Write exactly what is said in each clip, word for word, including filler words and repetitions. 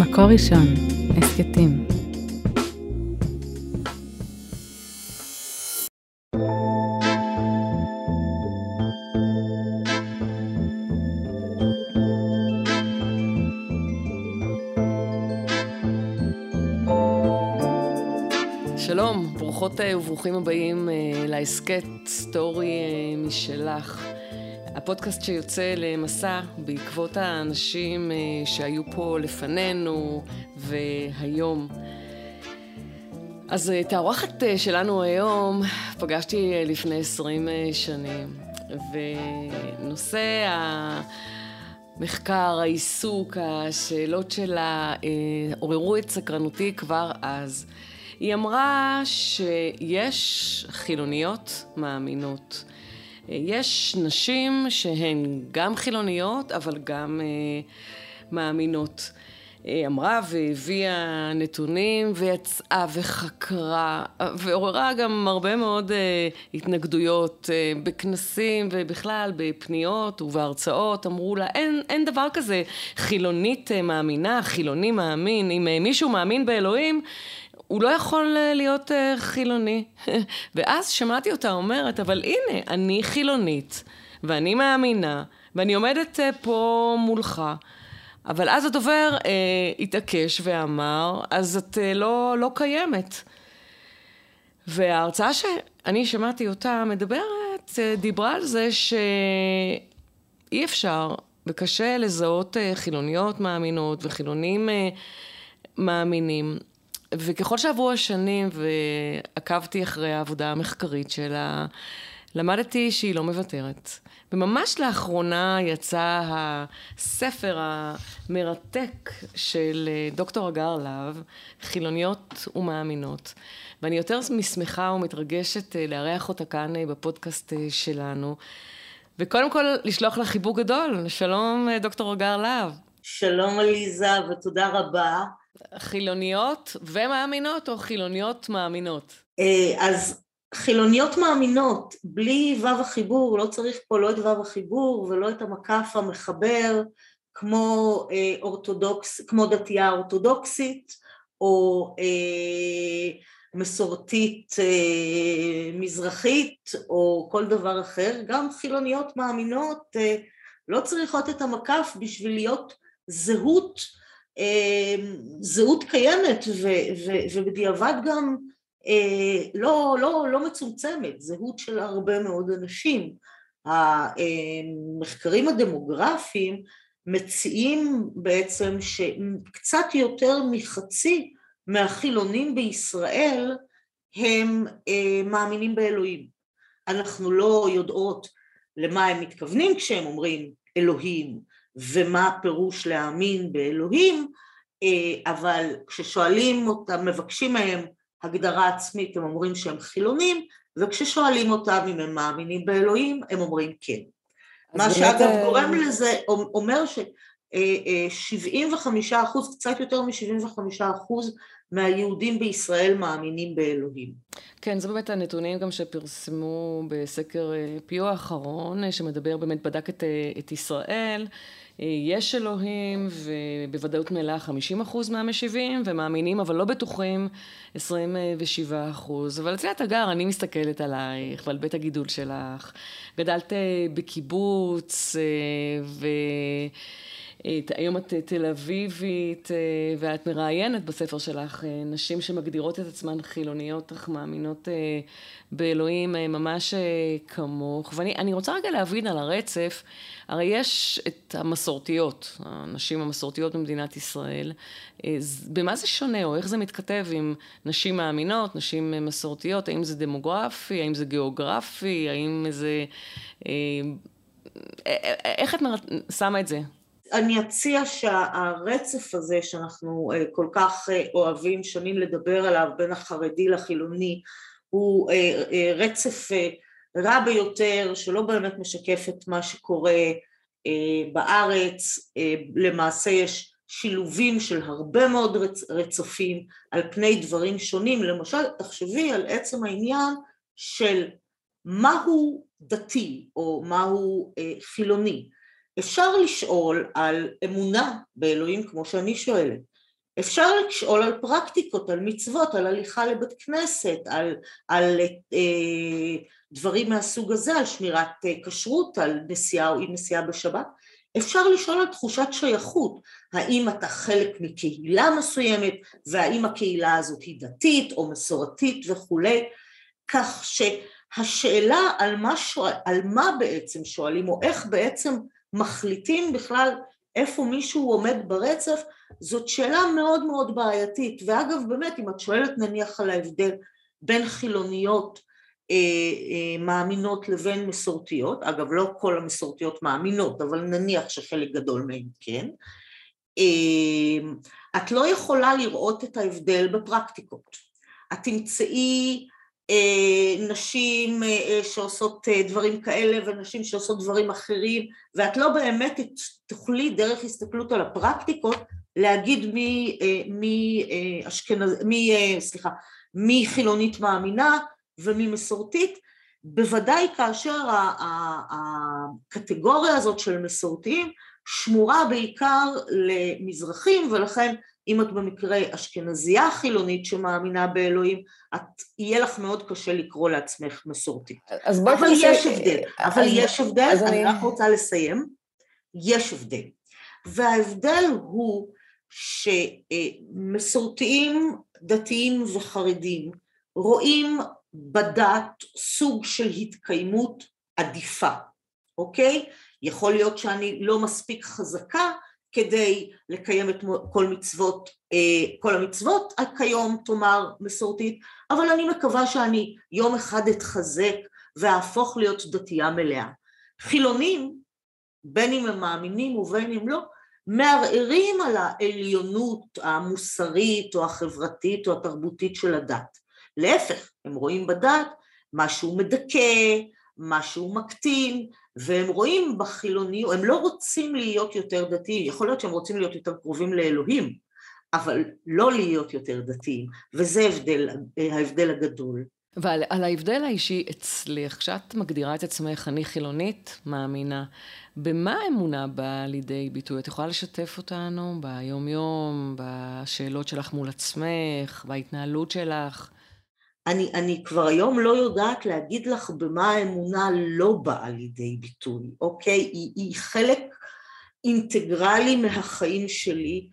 מקור ראשון, הסכתים. שלום, ברוכות וברוכים הבאים להסכת סטורי משלך. הפודקאסט שיוצא למסע בעקבות האנשים שהיו פה לפנינו והיום. אז את האורחת שלנו היום פגשתי לפני עשרים שנים, ונושא המחקר, העיסוק, השאלות שלה עוררו את סקרנותי כבר אז. היא אמרה שיש חילוניות מאמינות. יש נשים שהן גם חילוניות, אבל גם uh, מאמינות. היא אמרה והביאה נתונים, ויצאה וחקרה, ועוררה גם הרבה מאוד uh, התנגדויות uh, בכנסים, ובכלל בפניות ובהרצאות. אמרו לה, אין, אין דבר כזה חילונית uh, מאמינה, חילוני מאמין. אם uh, מישהו מאמין באלוהים, הוא לא יכול להיות חילוני. ואז שמעתי אותה אומרת, אבל הנה, אני חילונית, ואני מאמינה, ואני עומדת פה מולך. אבל אז הדובר אה, התעקש ואמר, אז את אה, לא, לא קיימת. וההרצאה שאני שמעתי אותה מדברת, אה, דיברה על זה שאי אפשר וקשה לזהות אה, חילוניות מאמינות וחילונים אה, מאמינים. וככל שעברו השנים ועקבתי אחרי העבודה המחקרית שלה, למדתי שהיא לא מוותרת. וממש לאחרונה יצא הספר המרתק של דוקטור הגר להב, חילוניות ומאמינות. ואני יותר משמחה ומתרגשת לארח אותה כאן בפודקאסט שלנו. וקודם כל לשלוח לה חיבוק גדול. שלום דוקטור הגר להב. שלום אליזה ותודה רבה. חילוניות ומאמינות או חילוניות מאמינות? אז חילוניות מאמינות, בלי וו החיבור, לא צריך פה לא את וו החיבור ולא את המקף המחבר, כמו אורתודוקס, כמו דתייה אורתודוקסית או אה, מסורתית אה, מזרחית או כל דבר אחר. גם חילוניות מאמינות אה, לא צריכות את המקף בשביל להיות זהות, זהות קיימת ובדיעבד גם לא, לא, לא מצומצמת, זהות של הרבה מאוד אנשים. המחקרים הדמוגרפיים מציעים בעצם שקצת יותר מחצי מהחילונים בישראל הם מאמינים באלוהים. אנחנו לא יודעות למה הם מתכוונים כשהם אומרים אלוהים, ומה הפירוש להאמין באלוהים, אבל כששואלים אותם, מבקשים מהם הגדרה עצמית, הם אומרים שהם חילונים, וכששואלים אותם אם הם מאמינים באלוהים, הם אומרים כן. מה שאגב גורם לזה, אומר ש-שבעים וחמישה אחוז, קצת יותר מ-שבעים וחמישה אחוז מהיהודים בישראל מאמינים באלוהים. כן, זה באמת הנתונים גם שפרסמו בסקר פיו האחרון, שמדבר באמת בדק את, את ישראל. יש אלוהים, ובוודאות מלאה חמישים אחוז מהמשיבים, ומאמינים, אבל לא בטוחים, עשרים ושבעה אחוז. אבל אצלת הגר, אני מסתכלת עלייך ועל בית הגידול שלך. גדלת בקיבוץ, ו... היום את תל אביבית, ואת מראיינת בספר שלך נשים שמגדירות את עצמן חילוניות, אך מאמינות באלוהים ממש כמוך. ואני אני רוצה רגע להבין על הרצף, הרי יש את המסורתיות, הנשים המסורתיות במדינת ישראל, במה זה שונה או איך זה מתכתב עם נשים מאמינות, נשים מסורתיות, האם זה דמוגרפי, האם זה גיאוגרפי, האם זה... איך את שמה את זה? אני אציע שהרצף הזה שאנחנו כל כך אוהבים שנים לדבר עליו בין החרדי לחילוני הוא רצף רע ביותר שלא באמת משקף את מה שקורה בארץ. למעשה יש שילובים של הרבה מאוד רצפים על פני דברים שונים. למשל תחשבי על עצם העניין של מהו דתי או מהו חילוני. אפשר לשאול על אמונה באלוהים כמו שאני שואלת. אפשר לשאול על פרקטיקות, על מצוות, על הליכה לבית כנסת, על, על אה, דברים מהסוג הזה, על שמירת כשרות, אה, על נסיעה או אי נסיעה בשבת. אפשר לשאול על תחושת שייכות, האם אתה חלק מקהילה מסוימת, והאם הקהילה הזאת היא דתית או מסורתית וכולי, כך שהשאלה על מה, שואל, על מה בעצם שואלים, או איך בעצם מחליטים בכלל איפה מישהו עומד ברצף, זאת שאלה מאוד מאוד בעייתית. ואגב באמת, אם את שואלת נניח על ההבדל בין חילוניות אה, אה, מאמינות לבין מסורתיות, אגב לא כל המסורתיות מאמינות, אבל נניח שחלק גדול מהן כן, אה, את לא יכולה לראות את ההבדל בפרקטיקות. את תמצאי אה, נשים אה, שעושות אה, דברים כאלה ונשים שעושות דברים אחרים, ואת לא באמת תוכלי דרך הסתכלות על הפרקטיקות, להגיד מי, מי, אשכנז, מי, סליחה, מי חילונית מאמינה ומי מסורתית, בוודאי כאשר הקטגוריה הזאת של מסורתיים שמורה בעיקר למזרחים, ולכן אם את במקרה אשכנזייה חילונית שמאמינה באלוהים, את יהיה לך מאוד קשה לקרוא לעצמך מסורתית. אבל יש הבדל, אבל יש הבדל, אני רק רוצה לסיים, יש הבדל, וההבדל הוא שמסורתיים, דתיים וחרדים רואים בדת סוג של התקיימות עדיפה, אוקיי? יכול להיות שאני לא מספיק חזקה כדי לקיים את כל מצוות, כל המצוות כיום, תאמר מסורתית, אבל אני מקווה שאני יום אחד אתחזק ואהפוך להיות דתייה מלאה. חילונים, בין אם הם מאמינים ובין אם לא, מערערים על העליונות המוסרית או החברתית או התרבותית של הדת. להפך, הם רואים בדת משהו מדכא, משהו מקטין, והם רואים בחילוניות, הם לא רוצים להיות יותר דתיים, יכול להיות שהם רוצים להיות יותר קרובים לאלוהים, אבל לא להיות יותר דתיים, וזה הבדל, ההבדל הגדול. ועל על ההבדל האישי אצלך, שאת מגדירה את עצמך, אני חילונית מאמינה, במה האמונה באה לידי ביטוי? את יכולה לשתף אותנו ביום יום, בשאלות שלך מול עצמך, בהתנהלות שלך? אני, אני כבר היום לא יודעת להגיד לך במה האמונה לא באה לידי ביטוי, אוקיי? היא, היא חלק אינטגרלי מהחיים שלי.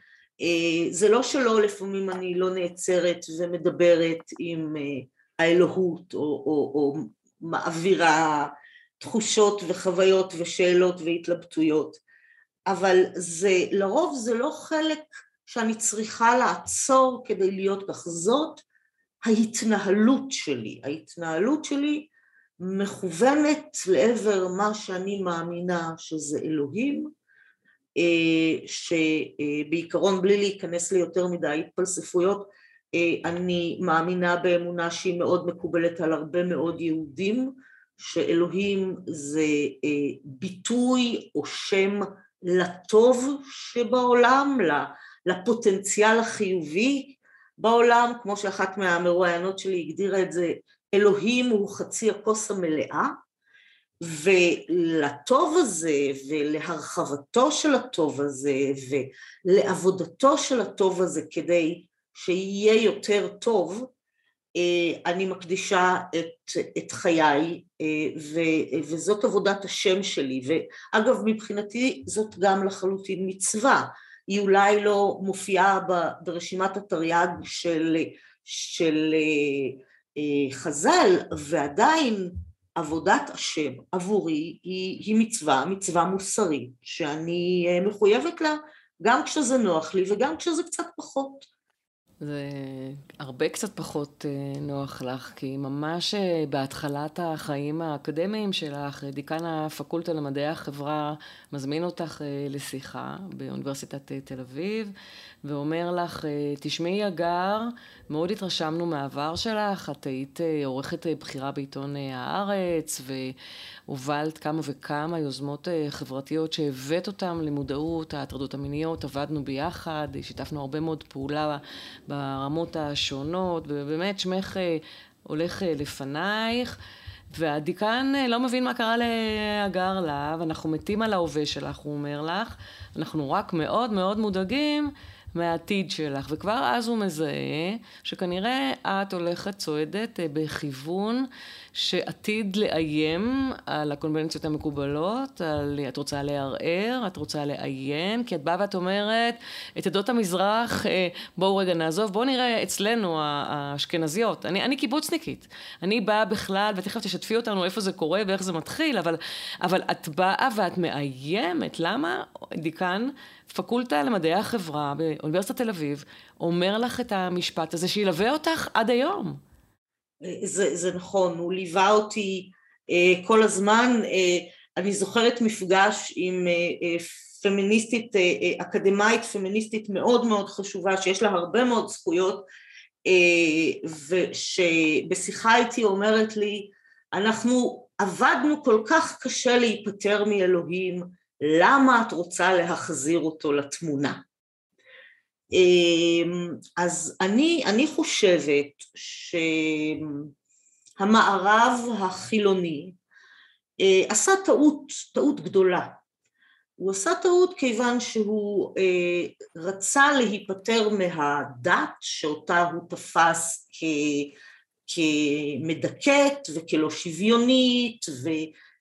זה לא שלא לפעמים אני לא נעצרת ומדברת עם האלוהות, או, או, או מעבירה תחושות וחוויות ושאלות והתלבטויות, אבל זה, לרוב זה לא חלק שאני צריכה לעצור כדי להיות כך. זאת ההתנהלות שלי, ההתנהלות שלי מכוונת לעבר מה שאני מאמינה שזה אלוהים, שבעיקרון בלי להיכנס ליותר מדי התפלספויות, אני מאמינה באמונה שהיא מאוד מקובלת על הרבה מאוד יהודים, שאלוהים זה ביטוי או שם לטוב שבעולם, לפוטנציאל החיובי בעולם, כמו שאחת מהמרואיינות שלי הגדירה את זה, אלוהים הוא חצי הכוס המלאה, ולטוב הזה ולהרחבתו של הטוב הזה ולעבודתו של הטוב הזה כדי שיהיה יותר טוב, אני מקדישה את, את חיי, ו, וזאת עבודת השם שלי. ואגב, מבחינתי זאת גם לחלוטין מצווה. היא אולי לא מופיעה ברשימת התרי"ג של, של חז"ל, ועדיין עבודת השם עבורי היא, היא מצווה, מצווה מוסרית, שאני מחויבת לה גם כשזה נוח לי וגם כשזה קצת פחות. זה הרבה קצת פחות נוח לך, כי ממש בהתחלת החיים האקדמיים שלך, דיקן הפקולטה למדעי החברה מזמין אותך לשיחה באוניברסיטת תל אביב, ואומר לך, תשמעי הגר, מאוד התרשמנו מהעבר שלך, את היית עורכת בחירה בעיתון הארץ, והובלת כמה וכמה יוזמות חברתיות שהבאת אותן למודעות, ההטרדות המיניות, עבדנו ביחד, שיתפנו הרבה מאוד פעולה ברמות השונות, ובאמת שמך הולך לפנייך, והדיקן לא מבין מה קרה להגר להב, אנחנו מתים על ההווה שלך, הוא אומר לך, אנחנו רק מאוד מאוד מודאגים מהעתיד שלך, וכבר אז הוא מזהה שכנראה את הולכת צועדת בכיוון שעתיד לאיים על הקונבנציות המקובלות, על, את רוצה לערער, את רוצה לאיים, כי את באה ואת אומרת, את עדות המזרח, בואו רגע נעזוב, בואו נראה אצלנו האשכנזיות, אני, אני קיבוצניקית, אני באה בכלל, ותכף תשתפי אותנו איפה זה קורה ואיך זה מתחיל, אבל, אבל את באה ואת מאיימת, למה דיקן פקולטה למדעי החברה באוניברסיטת תל אביב, אומר לך את המשפט הזה שילווה אותך עד היום. זה, זה נכון, הוא ליווה אותי אה, כל הזמן, אה, אני זוכרת מפגש עם אה, אה, פמיניסטית, אה, אה, אקדמית פמיניסטית מאוד מאוד חשובה, שיש לה הרבה מאוד זכויות, אה, ושבשיחה איתי אומרת לי, אנחנו עבדנו כל כך קשה להיפטר מאלוהים, למה את רוצה להחזיר אותו לתמונה? אז אני, אני חושבת שהמערב החילוני עשה טעות, טעות גדולה. הוא עשה טעות כיוון שהוא רצה להיפטר מהדת שאותה הוא תפס כ, כמדכאת וכלא שוויונית ו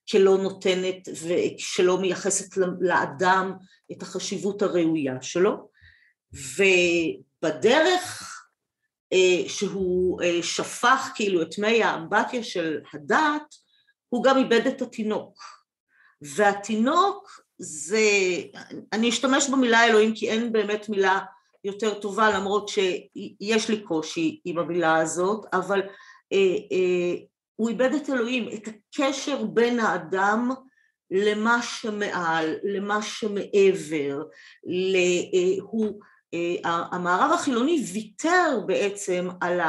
שלא נותנת ושלא מייחסת לאדם את החשיבות הראויה שלו, ובדרך שהוא שפך כאילו את מי האמבטיה של הדת, הוא גם איבד את התינוק. והתינוק זה, אני אשתמש במילה אלוהים כי אין באמת מילה יותר טובה, למרות שיש לי קושי עם המילה הזאת, אבל הוא איבד את אלוהים, את הקשר בין האדם למה שמעל, למה שמעבר, הוא, המערב החילוני ויתר בעצם על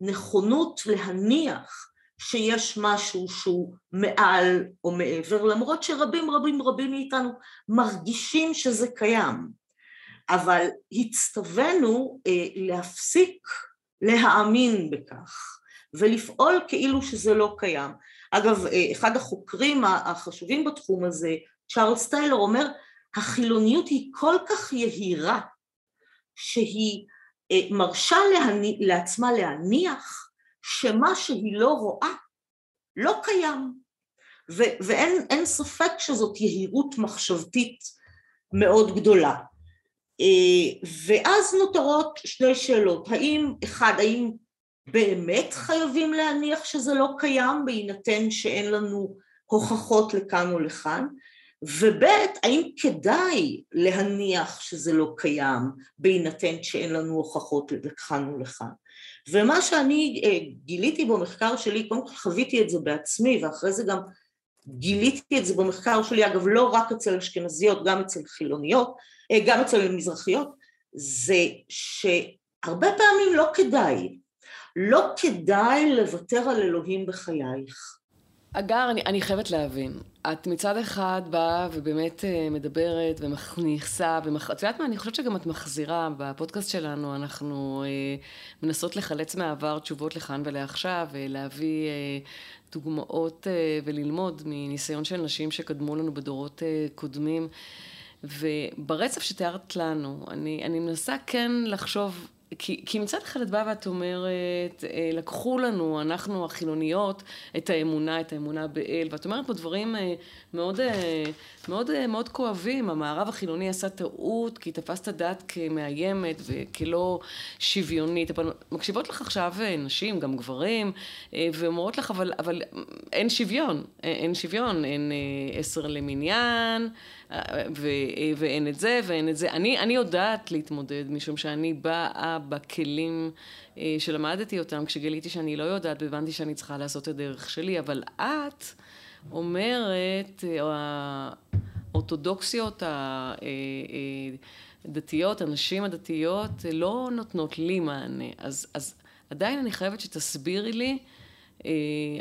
הנכונות להניח שיש משהו שהוא מעל או מעבר, למרות שרבים רבים רבים מאיתנו מרגישים שזה קיים, אבל הצטווינו להפסיק להאמין בכך. ולפעול כאילו שזה לא קיים. אגב, אחד החוקרים החשובים בתחום הזה, צ'ארלס טיילר, אומר, החילוניות היא כל כך יהירה, שהיא מרשה להני, לעצמה להניח, שמה שהיא לא רואה, לא קיים. ו, ואין אין ספק שזאת יהירות מחשבתית מאוד גדולה. ואז נותרות שני שאלות, האם, אחד, האם, באמת חייבים להניח שזה לא קיים, בהינתן שאין לנו הוכחות לכאן או לכאן, וב' האם כדאי להניח שזה לא קיים, בהינתן שאין לנו הוכחות לכאן או לכאן. ומה שאני גיליתי במחקר שלי, קודם כל חוויתי את זה בעצמי, ואחרי זה גם גיליתי את זה במחקר שלי, אגב לא רק אצל אשכנזיות, גם אצל חילוניות, גם אצל מזרחיות, זה שהרבה פעמים לא כדאי, לא כדאי לוותר על אלוהים בחייך. אגר, אני, אני חייבת להבין. את מצד אחד באה ובאמת מדברת ומכניסה, ומח... את יודעת מה, אני חושבת שגם את מחזירה בפודקאסט שלנו, אנחנו אה, מנסות לחלץ מהעבר תשובות לכאן ולעכשיו, ולהביא אה, דוגמאות אה, וללמוד מניסיון של נשים שקדמו לנו בדורות אה, קודמים. וברצף שתיארת לנו, אני, אני מנסה כן לחשוב, כי, כי מצד אחד את באה ואת אומרת, לקחו לנו, אנחנו החילוניות, את האמונה, את האמונה באל, ואת אומרת פה דברים מאוד, מאוד, מאוד כואבים, המערב החילוני עשה טעות, כי תפס את הדת כמאיימת וכלא שוויונית, אבל מקשיבות לך עכשיו נשים, גם גברים, ואומרות לך, אבל, אבל אין שוויון, אין שוויון, אין עשר למניין, ו, ואין את זה, ואין את זה. אני, אני יודעת להתמודד, משום שאני באה בכלים שלמדתי אותם, כשגיליתי שאני לא יודעת, הבנתי שאני צריכה לעשות את הדרך שלי, אבל את אומרת, האורתודוקסיות הדתיות, הנשים הדתיות, לא נותנות לי מענה. אז, אז עדיין אני חייבת שתסבירי לי,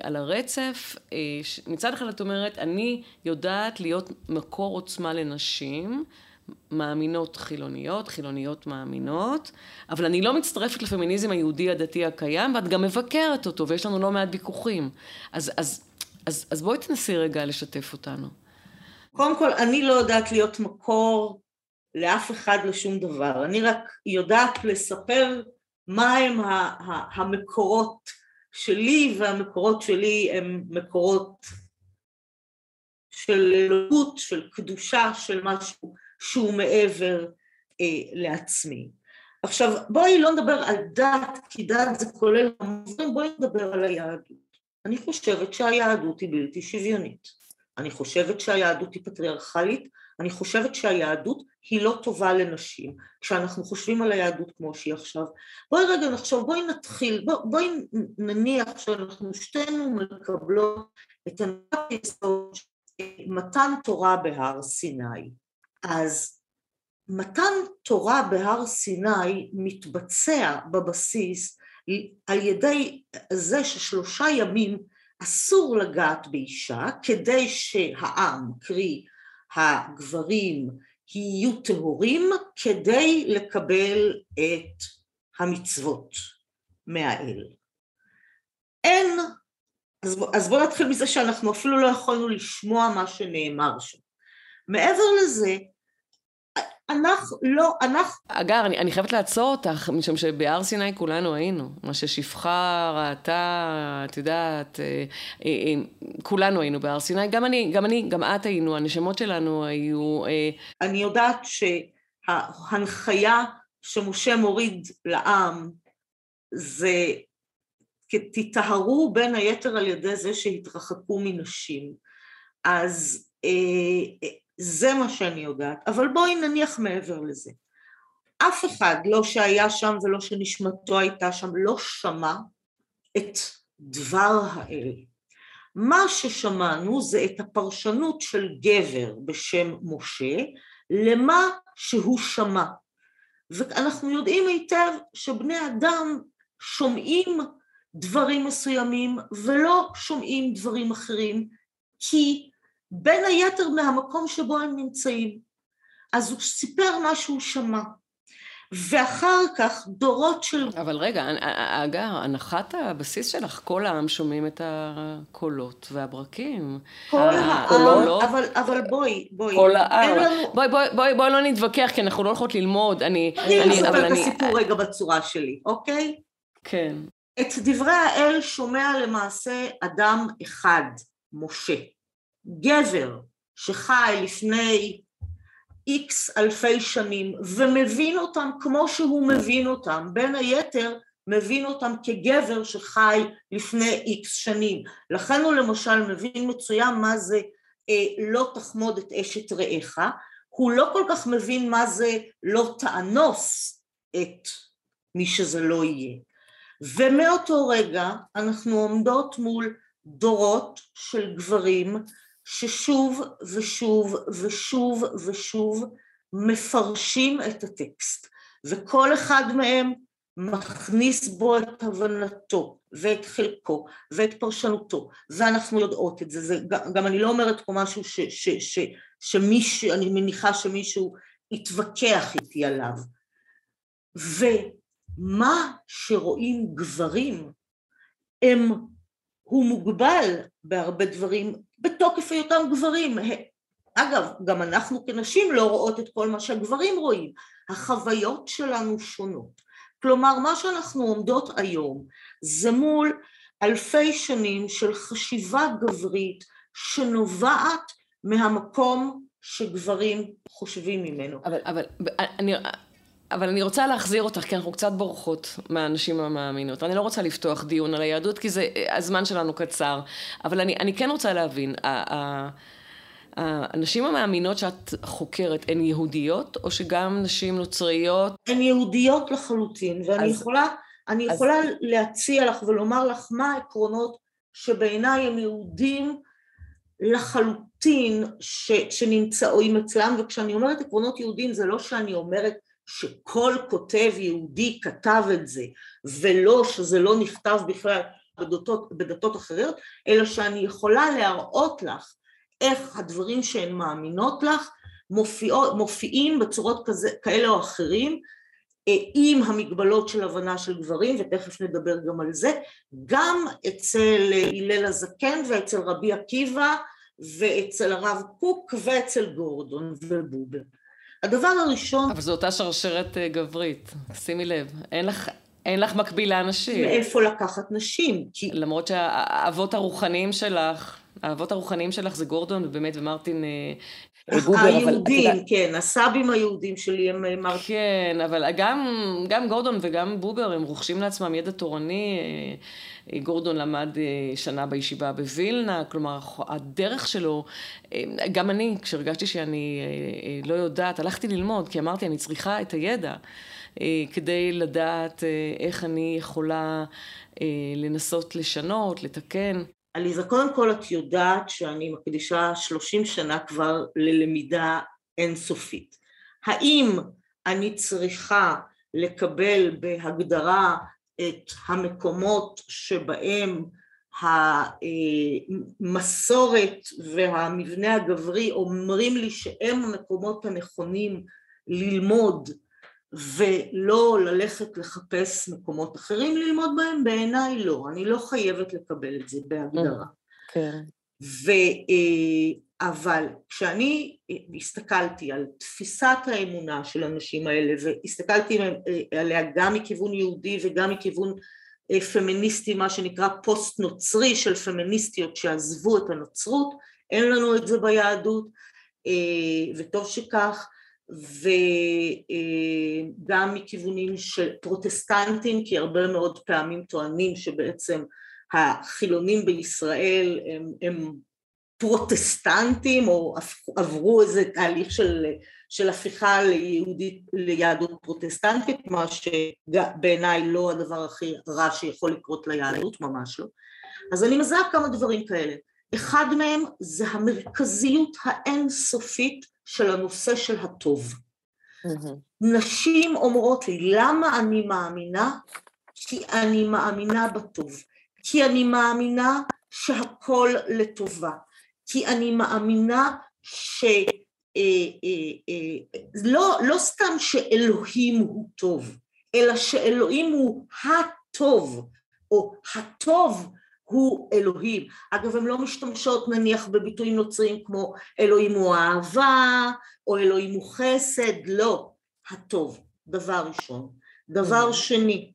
על הרצף, מצד אחד את אומרת, אני יודעת להיות מקור עוצמה לנשים, מאמינות חילוניות, חילוניות מאמינות, אבל אני לא מצטרפת לפמיניזם היהודי הדתי הקיים, ואת גם מבקרת אותו, ויש לנו לא מעט ויכוחים. אז, אז, אז, אז בואי תנסי רגע לשתף אותנו. קודם כל, אני לא יודעת להיות מקור לאף אחד לשום דבר, אני רק יודעת לספר מה הם ה- ה- המקורות שלי, והמקורות שלי הם מקורות של אלוהות, של קדושה, של משהו שהוא מעבר אה, לעצמי. עכשיו בואי לא נדבר על דת, כי דת זה כולל המובן, בואי נדבר על היהדות. אני חושבת שהיהדות היא בלתי שוויונית, אני חושבת שהיהדות היא פטריארכלית, אני חושבת שהיהדות היא לא טובה לנשים, כשאנחנו חושבים על היהדות כמו שהיא עכשיו. בואי רגע נחשוב, בואי נתחיל, בוא, בואי נניח שאנחנו שתינו מקבלות את היסוד מתן תורה בהר סיני. אז מתן תורה בהר סיני מתבצע בבסיס על ידי זה ששלושה ימים אסור לגעת באישה, כדי שהעם, קרי הגברים, יהיו טהורים כדי לקבל את המצוות מהאל. אין, אז, אז בואו נתחיל מזה שאנחנו אפילו לא יכולנו לשמוע מה שנאמר שם. מעבר לזה, אנחנו לא, אנחנו... אגר, אני, אני חייבת לעצור אותך, משום שבהר סיני כולנו היינו, מה ששפחה, ראתה, את יודעת, אה, אה, אה, כולנו היינו בהר סיני, גם אני, גם אני, גם את היינו, הנשמות שלנו היו... אה... אני יודעת שההנחיה שמשה מוריד לעם, זה תתאהרו בין היתר על ידי זה שהתרחקו מנשים, אז... אה, זה מה שאני יודעת, אבל בואי נניח מעבר לזה. אף אחד, לא שהיה שם ולא שנשמתו הייתה שם, לא שמע את דבר האל. מה ששמענו זה את הפרשנות של גבר בשם משה, למה שהוא שמע. ואנחנו יודעים היטב שבני אדם שומעים דברים מסוימים ולא שומעים דברים אחרים, כי... בין היתר מהמקום שבו הם נמצאים. אז הוא סיפר מה שהוא שמע. ואחר כך דורות של... אבל רגע, אגב, הנחת הבסיס שלך, כל העם שומעים את הקולות והברקים. כל העם, אבל, אבל בואי, בואי. כל העם. בואי, בואי, בואי, בואי לא נתווכח, כי אנחנו לא הולכות ללמוד. אני אספר את הסיפור רגע בצורה שלי, אוקיי? כן. את דברי האל שומע למעשה אדם אחד, משה. גבר שחי לפני איקס אלפי שנים ומבין אותם כמו שהוא מבין אותם, בין היתר מבין אותם כגבר שחי לפני איקס שנים, לכן הוא למשל מבין מצוין מה זה אה, לא תחמוד את אשת רעך, הוא לא כל כך מבין מה זה לא תאנוס את מי שזה לא יהיה, ומאותו רגע אנחנו עומדות מול דורות של גברים ששוב ושוב ושוב ושוב מפרשים את הטקסט, וכל אחד מהם מכניס בו את הבנתו ואת חלקו ואת פרשנותו, ואנחנו יודעות את זה, זה גם אני לא אומרת פה משהו ש, ש, ש, שמישהו, אני מניחה שמישהו יתווכח איתי עליו. ומה שרואים גברים הם, הוא מוגבל בהרבה דברים, בתוקף היותם גברים. אגב, גם אנחנו כנשים לא רואות את כל מה שהגברים רואים. החוויות שלנו שונות. כלומר, מה שאנחנו עומדות היום, זה מול אלפי שנים של חשיבה גברית, שנובעת מהמקום שגברים חושבים ממנו. אבל, אבל, אני... אבל אני רוצה להחזיר אותך, כי אנחנו קצת בורחות מהאנשים המאמינות. אני לא רוצה לפתוח דיון על היהדות, כי זה, הזמן שלנו קצר. אבל אני, אני כן רוצה להבין, הנשים המאמינות שאת חוקרת, הן יהודיות, או שגם נשים נוצריות? הן יהודיות לחלוטין, ואני אז, יכולה, אני אז... יכולה להציע לך ולומר לך מה העקרונות שבעיניי הם יהודים לחלוטין ש, שנמצאים אצלם, וכשאני אומרת עקרונות יהודים, זה לא שאני אומרת, שכל כותב יהודי כתב את זה, ולא שזה לא נכתב בכלל בדתות, בדתות אחרות, אלא שאני יכולה להראות לך איך הדברים שהן מאמינות לך מופיעו, מופיעים בצורות כזה, כאלה או אחרים, עם המגבלות של הבנה של גברים, ותכף נדבר גם על זה, גם אצל הלל הזקן ואצל רבי עקיבא ואצל הרב קוק ואצל גורדון ובובר. הדבר הראשון... אבל זו אותה שרשרת גברית, שימי לב, אין לך, אין לך מקביל לאנשים. מאיפה לקחת נשים? כי... למרות שהאבות הרוחניים שלך, האבות הרוחניים שלך זה גורדון ובאמת ומרטין... היהודים, אבל... כן, הסבים היהודים שלי הם מרטין. כן, אבל גם, גם גורדון וגם בוגר הם רוכשים לעצמם ידע תורני. גורדון למד שנה בישיבה בווילנה, כלומר הדרך שלו, גם אני כשהרגשתי שאני לא יודעת, הלכתי ללמוד כי אמרתי אני צריכה את הידע כדי לדעת איך אני יכולה לנסות לשנות, לתקן. אליזה, קודם כל את יודעת שאני מקדישה שלושים שנה כבר ללמידה אינסופית. האם אני צריכה לקבל בהגדרה את המקומות שבהם המסורת והמבנה הגברי אומרים לי שהם המקומות הנכונים ללמוד ולא ללכת לחפש מקומות אחרים ללמוד בהם? בעיניי לא, אני לא חייבת לקבל את זה בהגדרה. כן. ו, אבל כשאני הסתכלתי על תפיסת האמונה של האנשים האלה, והסתכלתי עליה גם מכיוון יהודי וגם מכיוון פמיניסטי, מה שנקרא פוסט נוצרי של פמיניסטיות שעזבו את הנוצרות, אין לנו את זה ביהדות, וטוב שכך, וגם מכיוונים של פרוטסטנטים, כי הרבה מאוד פעמים טוענים שבעצם החילונים בישראל הם, הם פרוטסטנטים, או עברו איזה תהליך של, של הפיכה ליהודית, ליהדות פרוטסטנטית, מה שבעיניי לא הדבר הכי רע שיכול לקרות ליהדות, ממש לא. אז אני מזהה כמה דברים כאלה. אחד מהם זה המרכזיות האינסופית של הנושא של הטוב. Mm-hmm. נשים אומרות לי, למה אני מאמינה? כי אני מאמינה בטוב. כי אני מאמינה שהכל לטובה. כי אני מאמינה ש... אה, אה, אה, לא, לא סתם שאלוהים הוא טוב, אלא שאלוהים הוא הטוב, או הטוב הוא אלוהים. אגב, הן לא משתמשות נניח בביטויים נוצריים כמו אלוהים הוא אהבה, או אלוהים הוא חסד, לא. הטוב, דבר ראשון. דבר שני,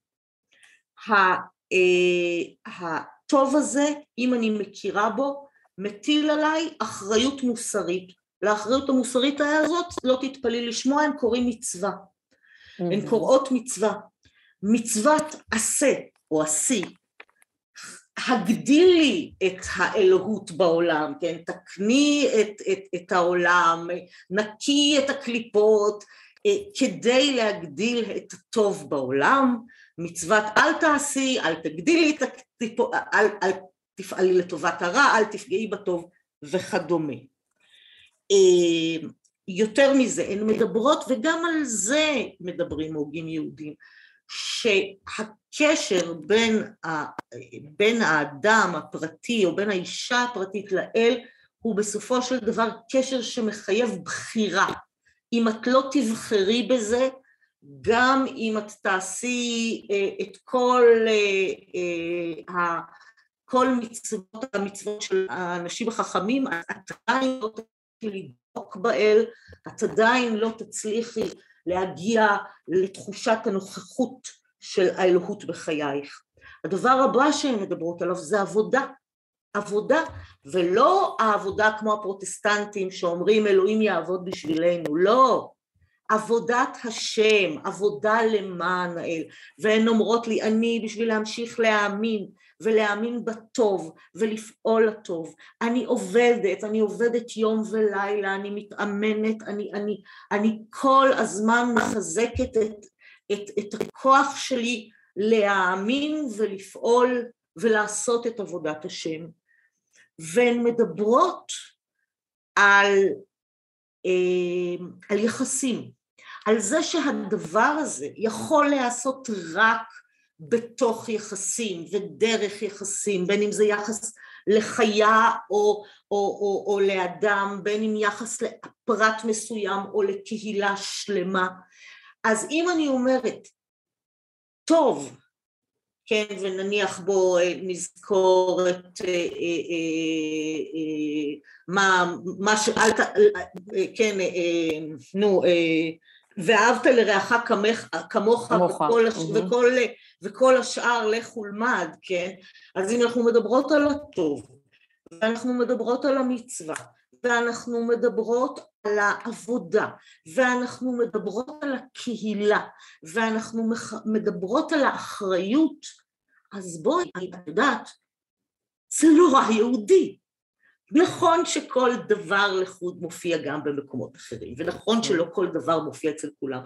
הטוב הזה, אם אני מכירה בו, מטיל עליי אחריות מוסרית. לאחריות המוסרית הזאת, לא תתפלאי לשמוע, הם קוראים מצווה. הם קוראות מצווה. מצוות עשה, או עשי, הגדיל לי את האלוהות בעולם, כן? תקני את, את, את העולם, נקי את הקליפות, כדי להגדיל את הטוב בעולם. מצוות אל תעשי, אל תגדילי את הקליפות, אל, אל תפעלי לטובת הרע, אל תפגעי בטוב וכדומה. יותר מזה, הן מדברות, וגם על זה מדברים הוגים יהודים, שהקשר בין, ה, בין האדם הפרטי או בין האישה הפרטית לאל הוא בסופו של דבר קשר שמחייב בחירה. אם את לא תבחרי בזה, גם אם את תעשי את כל, כל מצוות, המצוות של האנשים החכמים, את עדיין לא תצליחי לדבוק באל, את עדיין לא תצליחי להגיע לתחושת הנוכחות של האלוהות בחייך. הדבר הבא שהן מדברות עליו זה עבודה. עבודה, ולא העבודה כמו הפרוטסטנטים שאומרים אלוהים יעבוד בשבילנו, לא. עבודת השם, עבודה למען האל. והן אומרות לי, אני בשביל להמשיך להאמין, ולהאמין בטוב, ולפעול לטוב. אני עובדת, אני עובדת יום ולילה, אני מתאמנת, אני, אני, אני כל הזמן מחזקת את, את, את הכוח שלי להאמין ולפעול ולעשות את עבודת השם. והן מדברות על, על יחסים, על זה שהדבר הזה יכול לעשות רק בתוך יחסים ודרך יחסים, בין אם זה יחס לחיה או, או, או, או לאדם, בין אם יחס לפרט מסוים או לקהילה שלמה. אז אם אני אומרת, טוב, כן, ונניח בו נזכור את מה, מה שאל, כן, נו, ואהבת לרעך כמוך וכל השאר לך ולמד, כן, אז אם אנחנו מדברות על הטוב, ואנחנו מדברות על המצווה, ואנחנו מדברות על העבודה, ואנחנו מדברות על הקהילה, ואנחנו מדברות על האחריות, אז בואי, את יודעת, זה לא היהודי. נכון שכל דבר לחוד מופיע גם במקומות אחרים, ונכון שלא כל דבר מופיע אצל כולם,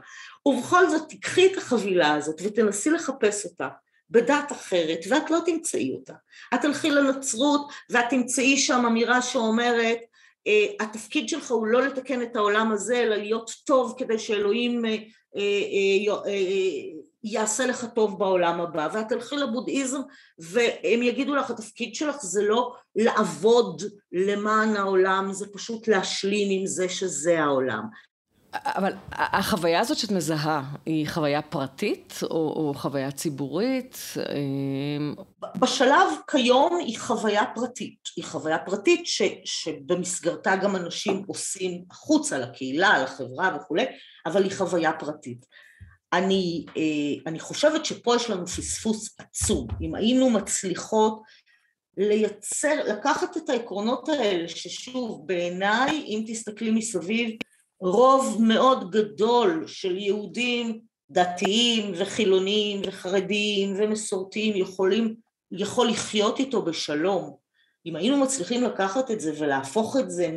ובכל זאת תקחי את החבילה הזאת ותנסי לחפש אותה, בדת אחרת, ואת לא תמצאי אותה. את הלכי לנצרות, ואת תמצאי שם אמירה שאומרת, התפקיד שלך הוא לא לתקן את העולם הזה, אלא להיות טוב כדי שאלוהים יעשה לך טוב בעולם הבא. ואת תלכי לבודהיזם, והם יגידו לך, התפקיד שלך זה לא לעבוד למען העולם, זה פשוט להשלים עם זה שזה העולם. אבל החוויה הזאת שאת מזהה, היא חוויה פרטית או, או חוויה ציבורית? בשלב כיום היא חוויה פרטית. היא חוויה פרטית ש, שבמסגרתה גם אנשים עושים חוץ על הקהילה, על החברה וכו', אבל היא חוויה פרטית. אני, אני חושבת שפה יש לנו פספוס עצום. אם היינו מצליחות לייצר, לקחת את העקרונות האלה, ששוב בעיניי, אם תסתכלי מסביב, רוב מאוד גדול של יהודים דתיים וחילונים וחרדים ומסורתיים יכולים, יכול לחיות איתו בשלום. אם היינו מצליחים לקחת את זה ולהפוך את זה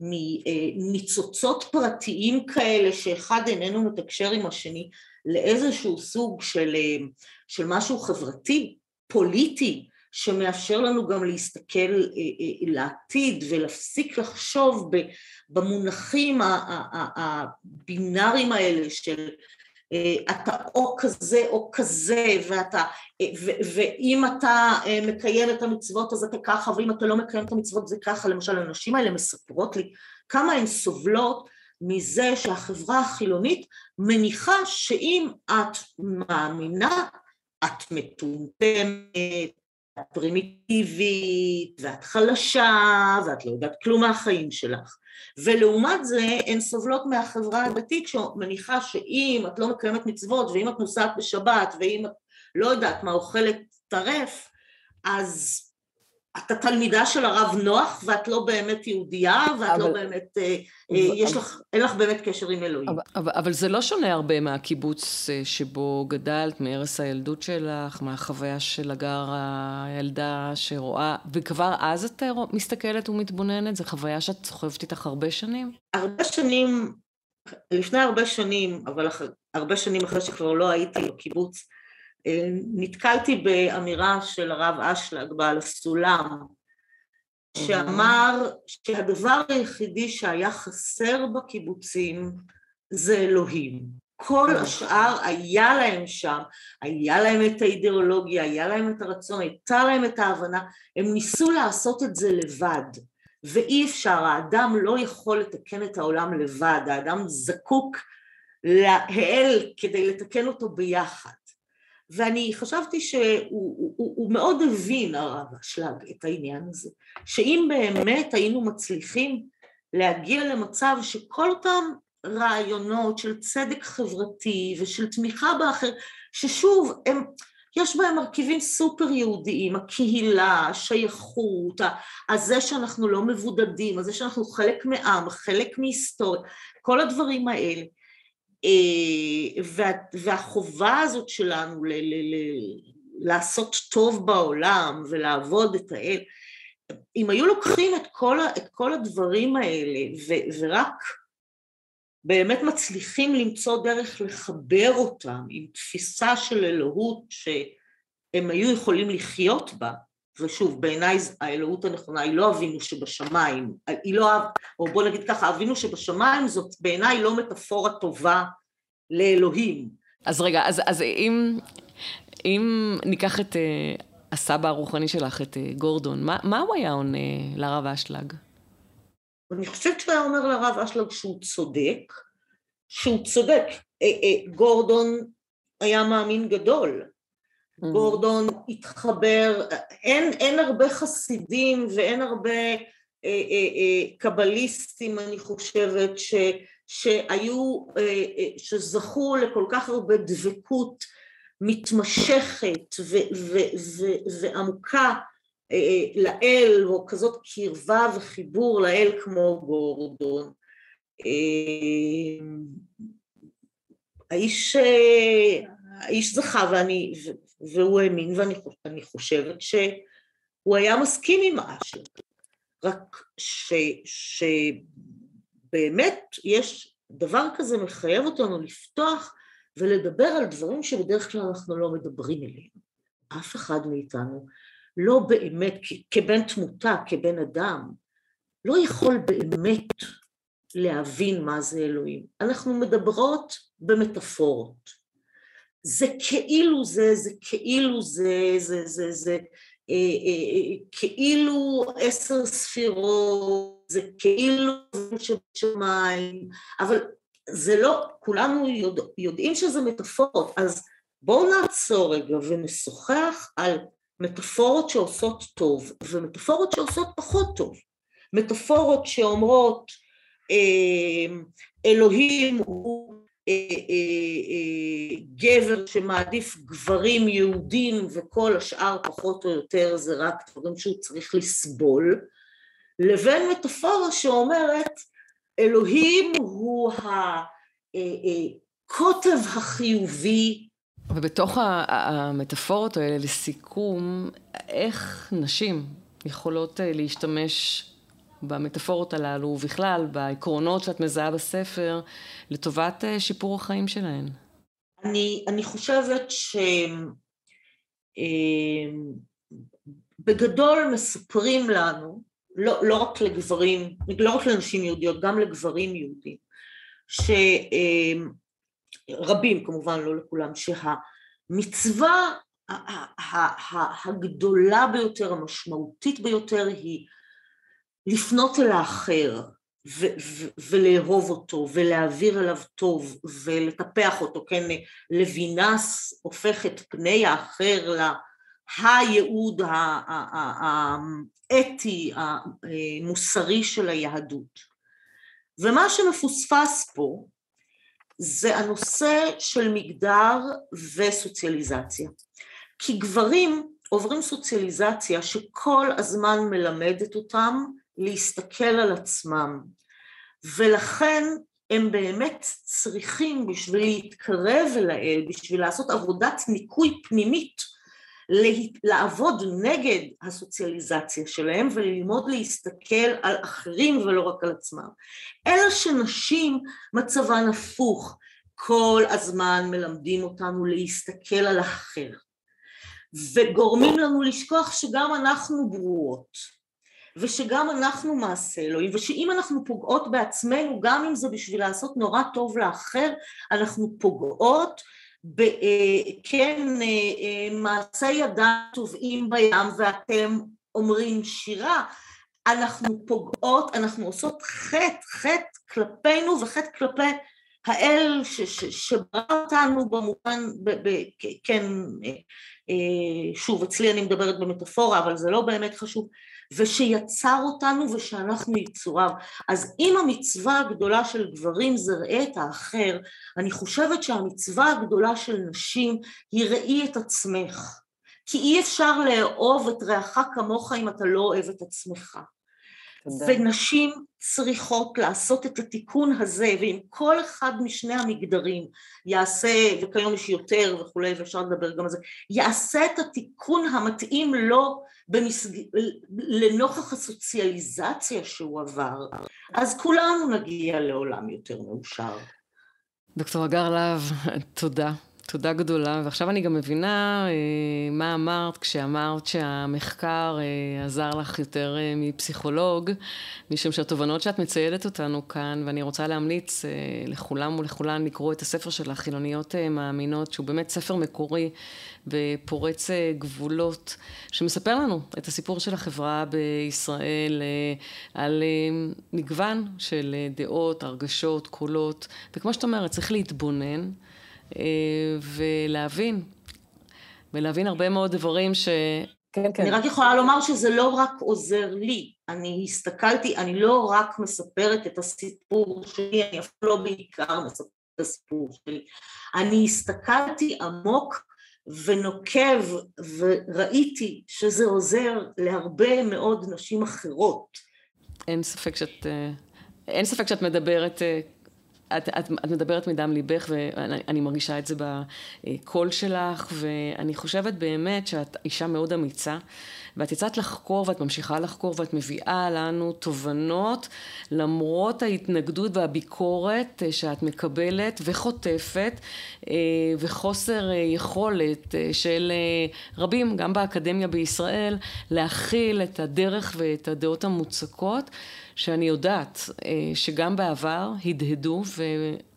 מניצוצות פרטיים כאלה שאחד איננו מתקשר עם השני, לאיזשהו סוג של, של משהו חברתי, פוליטי, שמאפשר לנו גם להסתכל לעתיד ולהפסיק לחשוב במונחים הבינאריים האלה של אתה או כזה או כזה, ואתה, ואם אתה מקיים את המצוות אז אתה ככה, ואם אתה לא מקיים את המצוות זה ככה. למשל, הנשים האלה מספרות לי כמה הן סובלות מזה שהחברה החילונית מניחה שאם את מאמינה, את מטומטמת, את פרימיטיבית, ואת חלשה, ואת לא יודעת כלום מהחיים שלך. ולעומת זה, הן סובלות מהחברה הדתית שמניחה שאם את לא מקיימת מצוות, ואם את נוסעת בשבת, ואם את לא יודעת מה אוכלת טרף, אז את התלמידה של הרב נוח, ואת לא באמת יהודייה, ואת אבל... לא באמת, אבל... יש אבל... לך, אין לך באמת קשר עם אלוהים. אבל, אבל, אבל זה לא שונה הרבה מהקיבוץ שבו גדלת, מערס הילדות שלך, מהחוויה של הגר הילדה שרואה, וכבר אז את מסתכלת ומתבוננת, זו חוויה שאת סוחבת איתך הרבה שנים? הרבה שנים, לפני הרבה שנים, אבל הרבה שנים אחרי שכבר לא הייתי בקיבוץ, נתקלתי באמירה של הרב אשלג, בעל הסולם, שאמר שהדבר היחידי שהיה חסר בקיבוצים זה אלוהים. כל השאר היה להם שם, היה להם את האידיאולוגיה, היה להם את הרצון, הייתה להם את ההבנה, הם ניסו לעשות את זה לבד. ואי אפשר, האדם לא יכול לתקן את העולם לבד, האדם זקוק לאל כדי לתקן אותו ביחד. ואני חשבתי שהוא הוא, הוא מאוד הבין הרב אשלג את העניין הזה, שאם באמת היינו מצליחים להגיע למצב שכל אותם רעיונות של צדק חברתי ושל תמיכה באחר, ששוב הם, יש בהם מרכיבים סופר יהודיים, הקהילה, השייכות, הזה שאנחנו לא מבודדים, הזה שאנחנו חלק מעם, חלק מהיסטוריה, כל הדברים האלה, והחובה הזאת שלנו לעשות טוב בעולם ולעבוד את האל, אם היו לוקחים את כל הדברים האלה ורק באמת מצליחים למצוא דרך לחבר אותם עם תפיסה של אלוהות שהם היו יכולים לחיות בה, ושוב, בעיניי האלוהות הנכונה היא לא אבינו שבשמיים, היא לא, או בוא נגיד ככה, אבינו שבשמיים זאת בעיניי לא מטאפורה טובה לאלוהים. אז רגע, אז, אז אם, אם ניקח את uh, הסבא הרוחני שלך, את uh, גורדון, מה, מה הוא היה עונה לרב אשלג? אני חושבת שהוא היה אומר לרב אשלג שהוא צודק, שהוא צודק. אה, אה, גורדון היה מאמין גדול, גורדון התחבר, אין, אין הרבה חסידים ואין הרבה אה, אה, אה, קבליסטים אני חושבת ש, שהיו, אה, אה, שזכו לכל כך הרבה דבקות מתמשכת ו, ו, ו, ועמוקה אה, לאל, או כזאת קרבה וחיבור לאל כמו גורדון. אה, האיש... אה, האיש זכה ואני, והוא האמין, ואני חושבת שהוא היה מסכים עם האשל, רק ש, שבאמת יש דבר כזה מחייב אותנו לפתוח ולדבר על דברים שבדרך כלל אנחנו לא מדברים עליהם. אף אחד מאיתנו לא באמת, כבן תמותה, כבן אדם, לא יכול באמת להבין מה זה אלוהים. אנחנו מדברות במטאפורות. זה כאילו זה, זה כאילו זה, זה, זה, זה, אה, אה, כאילו עשר ספירות, זה כאילו שבשמיים, אבל זה לא, כולנו יודע, יודעים שזה מטאפורות, אז בואו נעצור רגע ונשוחח על מטאפורות שעושות טוב, ומטאפורות שעושות פחות טוב, מטאפורות שאומרות, אה, אלוהים הוא, גבר שמעדיף גברים יהודים וכל השאר פחות או יותר זה רק דברים שהוא צריך לסבול, לבין מטאפורה שאומרת אלוהים הוא הקוטב החיובי. ובתוך המטאפורות האלה לסיכום, איך נשים יכולות להשתמש במטאפורות הללו, ובכלל בעקרונות שאת מזהה בספר, לטובת שיפור החיים שלהן? אני, אני חושבת ש... בגדול מספרים לנו, לא, לא רק לגברים, לא רק לנשים יהודיות, גם לגברים יהודים, שרבים כמובן, לא לכולם, שהמצווה הגדולה ביותר, המשמעותית ביותר, היא לפנות אל האחר ו- ו- ולאהוב אותו ולהעביר אליו טוב ולטפח אותו, כן, לוינס הופך את פני האחר להייעוד האתי, המוסרי של היהדות. ומה שמפוספס פה זה הנושא של מגדר וסוציאליזציה, כי גברים עוברים סוציאליזציה שכל הזמן מלמדת אותם להסתכל על עצמם, ולכן הם באמת צריכים בשביל להתקרב אל האל, בשביל לעשות עבודת ניקוי פנימית, לעבוד נגד הסוציאליזציה שלהם, וללמוד להסתכל על אחרים ולא רק על עצמם. אלא שנשים מצבן הפוך, כל הזמן מלמדים אותנו להסתכל על האחר, וגורמים לנו לשכוח שגם אנחנו ברורות, ושגם אנחנו מעשה אלוהים, ושאם אנחנו פוגעות בעצמנו, גם אם זה בשביל לעשות נורא טוב לאחר, אנחנו פוגעות, ב, כן, מעשה ידיים טובעים בים, ואתם אומרים שירה, אנחנו פוגעות, אנחנו עושות חטא, חטא כלפינו, וחטא כלפי האל ש, ש, שברא אותנו במובן, ב, ב, כן, שוב, אצלי אני מדברת במטאפורה, אבל זה לא באמת חשוב, ושיצר אותנו ושאנחנו יצוריו. אז אם המצווה הגדולה של גברים זה ראה את האחר, אני חושבת שהמצווה הגדולה של נשים היא ראי את עצמך, כי אי אפשר לאהוב את רעך כמוך אם אתה לא אוהב את עצמך. תודה. ונשים צריכות לעשות את התיקון הזה, ואם כל אחד משני המגדרים יעשה, וכיום יש יותר וכולי, ואפשר לדבר גם על זה, יעשה את התיקון המתאים לו, במסג... לנוכח הסוציאליזציה שהוא עבר, אז כולנו נגיע לעולם יותר מאושר. דוקטור הגר להב, תודה. תודה גדולה. ועכשיו אני גם מבינה אה, מה אמרת כשאמרת שהמחקר אה, עזר לך יותר אה, מפסיכולוג, משום שהתובנות שאת מציידת אותנו כאן, ואני רוצה להמליץ אה, לכולם ולכולן לקרוא את הספר של החילוניות אה, מאמינות, שהוא באמת ספר מקורי ופורץ אה, גבולות, שמספר לנו את הסיפור של החברה בישראל אה, על אה, מגוון של אה, דעות, הרגשות, קולות, וכמו שאת אומרת, צריך להתבונן ולהבין ולהבין הרבה מאוד דברים ש... כן, כן. אני רק יכולה לומר שזה לא רק עוזר לי, אני הסתכלתי, אני לא רק מספרת את הסיפור שלי, אני אפילו לא בעיקר מספרת את הסיפור שלי, אני הסתכלתי עמוק ונוקב וראיתי שזה עוזר להרבה מאוד נשים אחרות. אין ספק שאת, אין ספק שאת מדברת... את, את, את מדברת מדם ליבך, ואני אני מרגישה את זה בקול שלך, ואני חושבת באמת שאת אישה מאוד אמיצה, ואת יצאת לחקור, ואת ממשיכה לחקור, ואת מביאה לנו תובנות, למרות ההתנגדות והביקורת שאת מקבלת וחוטפת, וחוסר יכולת של רבים, גם באקדמיה בישראל, להכיל את הדרך ואת הדעות המוצקות, שאני יודעת שגם בעבר הדהדו,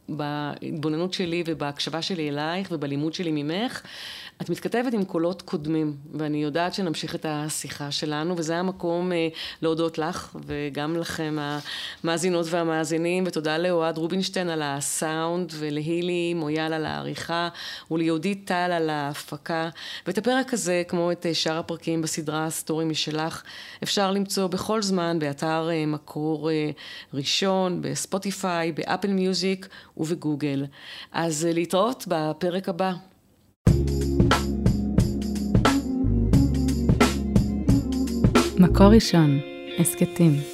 ובהתבוננות שלי ובהקשבה שלי אלייך ובלימוד שלי ממך, את מתכתבת עם קולות קודמים, ואני יודעת שנמשיך את השיחה שלנו, וזה המקום להודות לך וגם לכם המאזינות והמאזינים, ותודה לאוהד רובינשטיין על הסאונד, ולהילי מויאל על העריכה, וליהודית טל על ההפקה. ואת הפרק הזה, כמו את שאר הפרקים בסדרה סטורי משלך, אפשר למצוא בכל זמן באתר מקור ראשון, בספוטיפיי, באפל מיוזיק ובגוגל. אז להתראות בפרק הבא. מקור ראשון, הסקטים.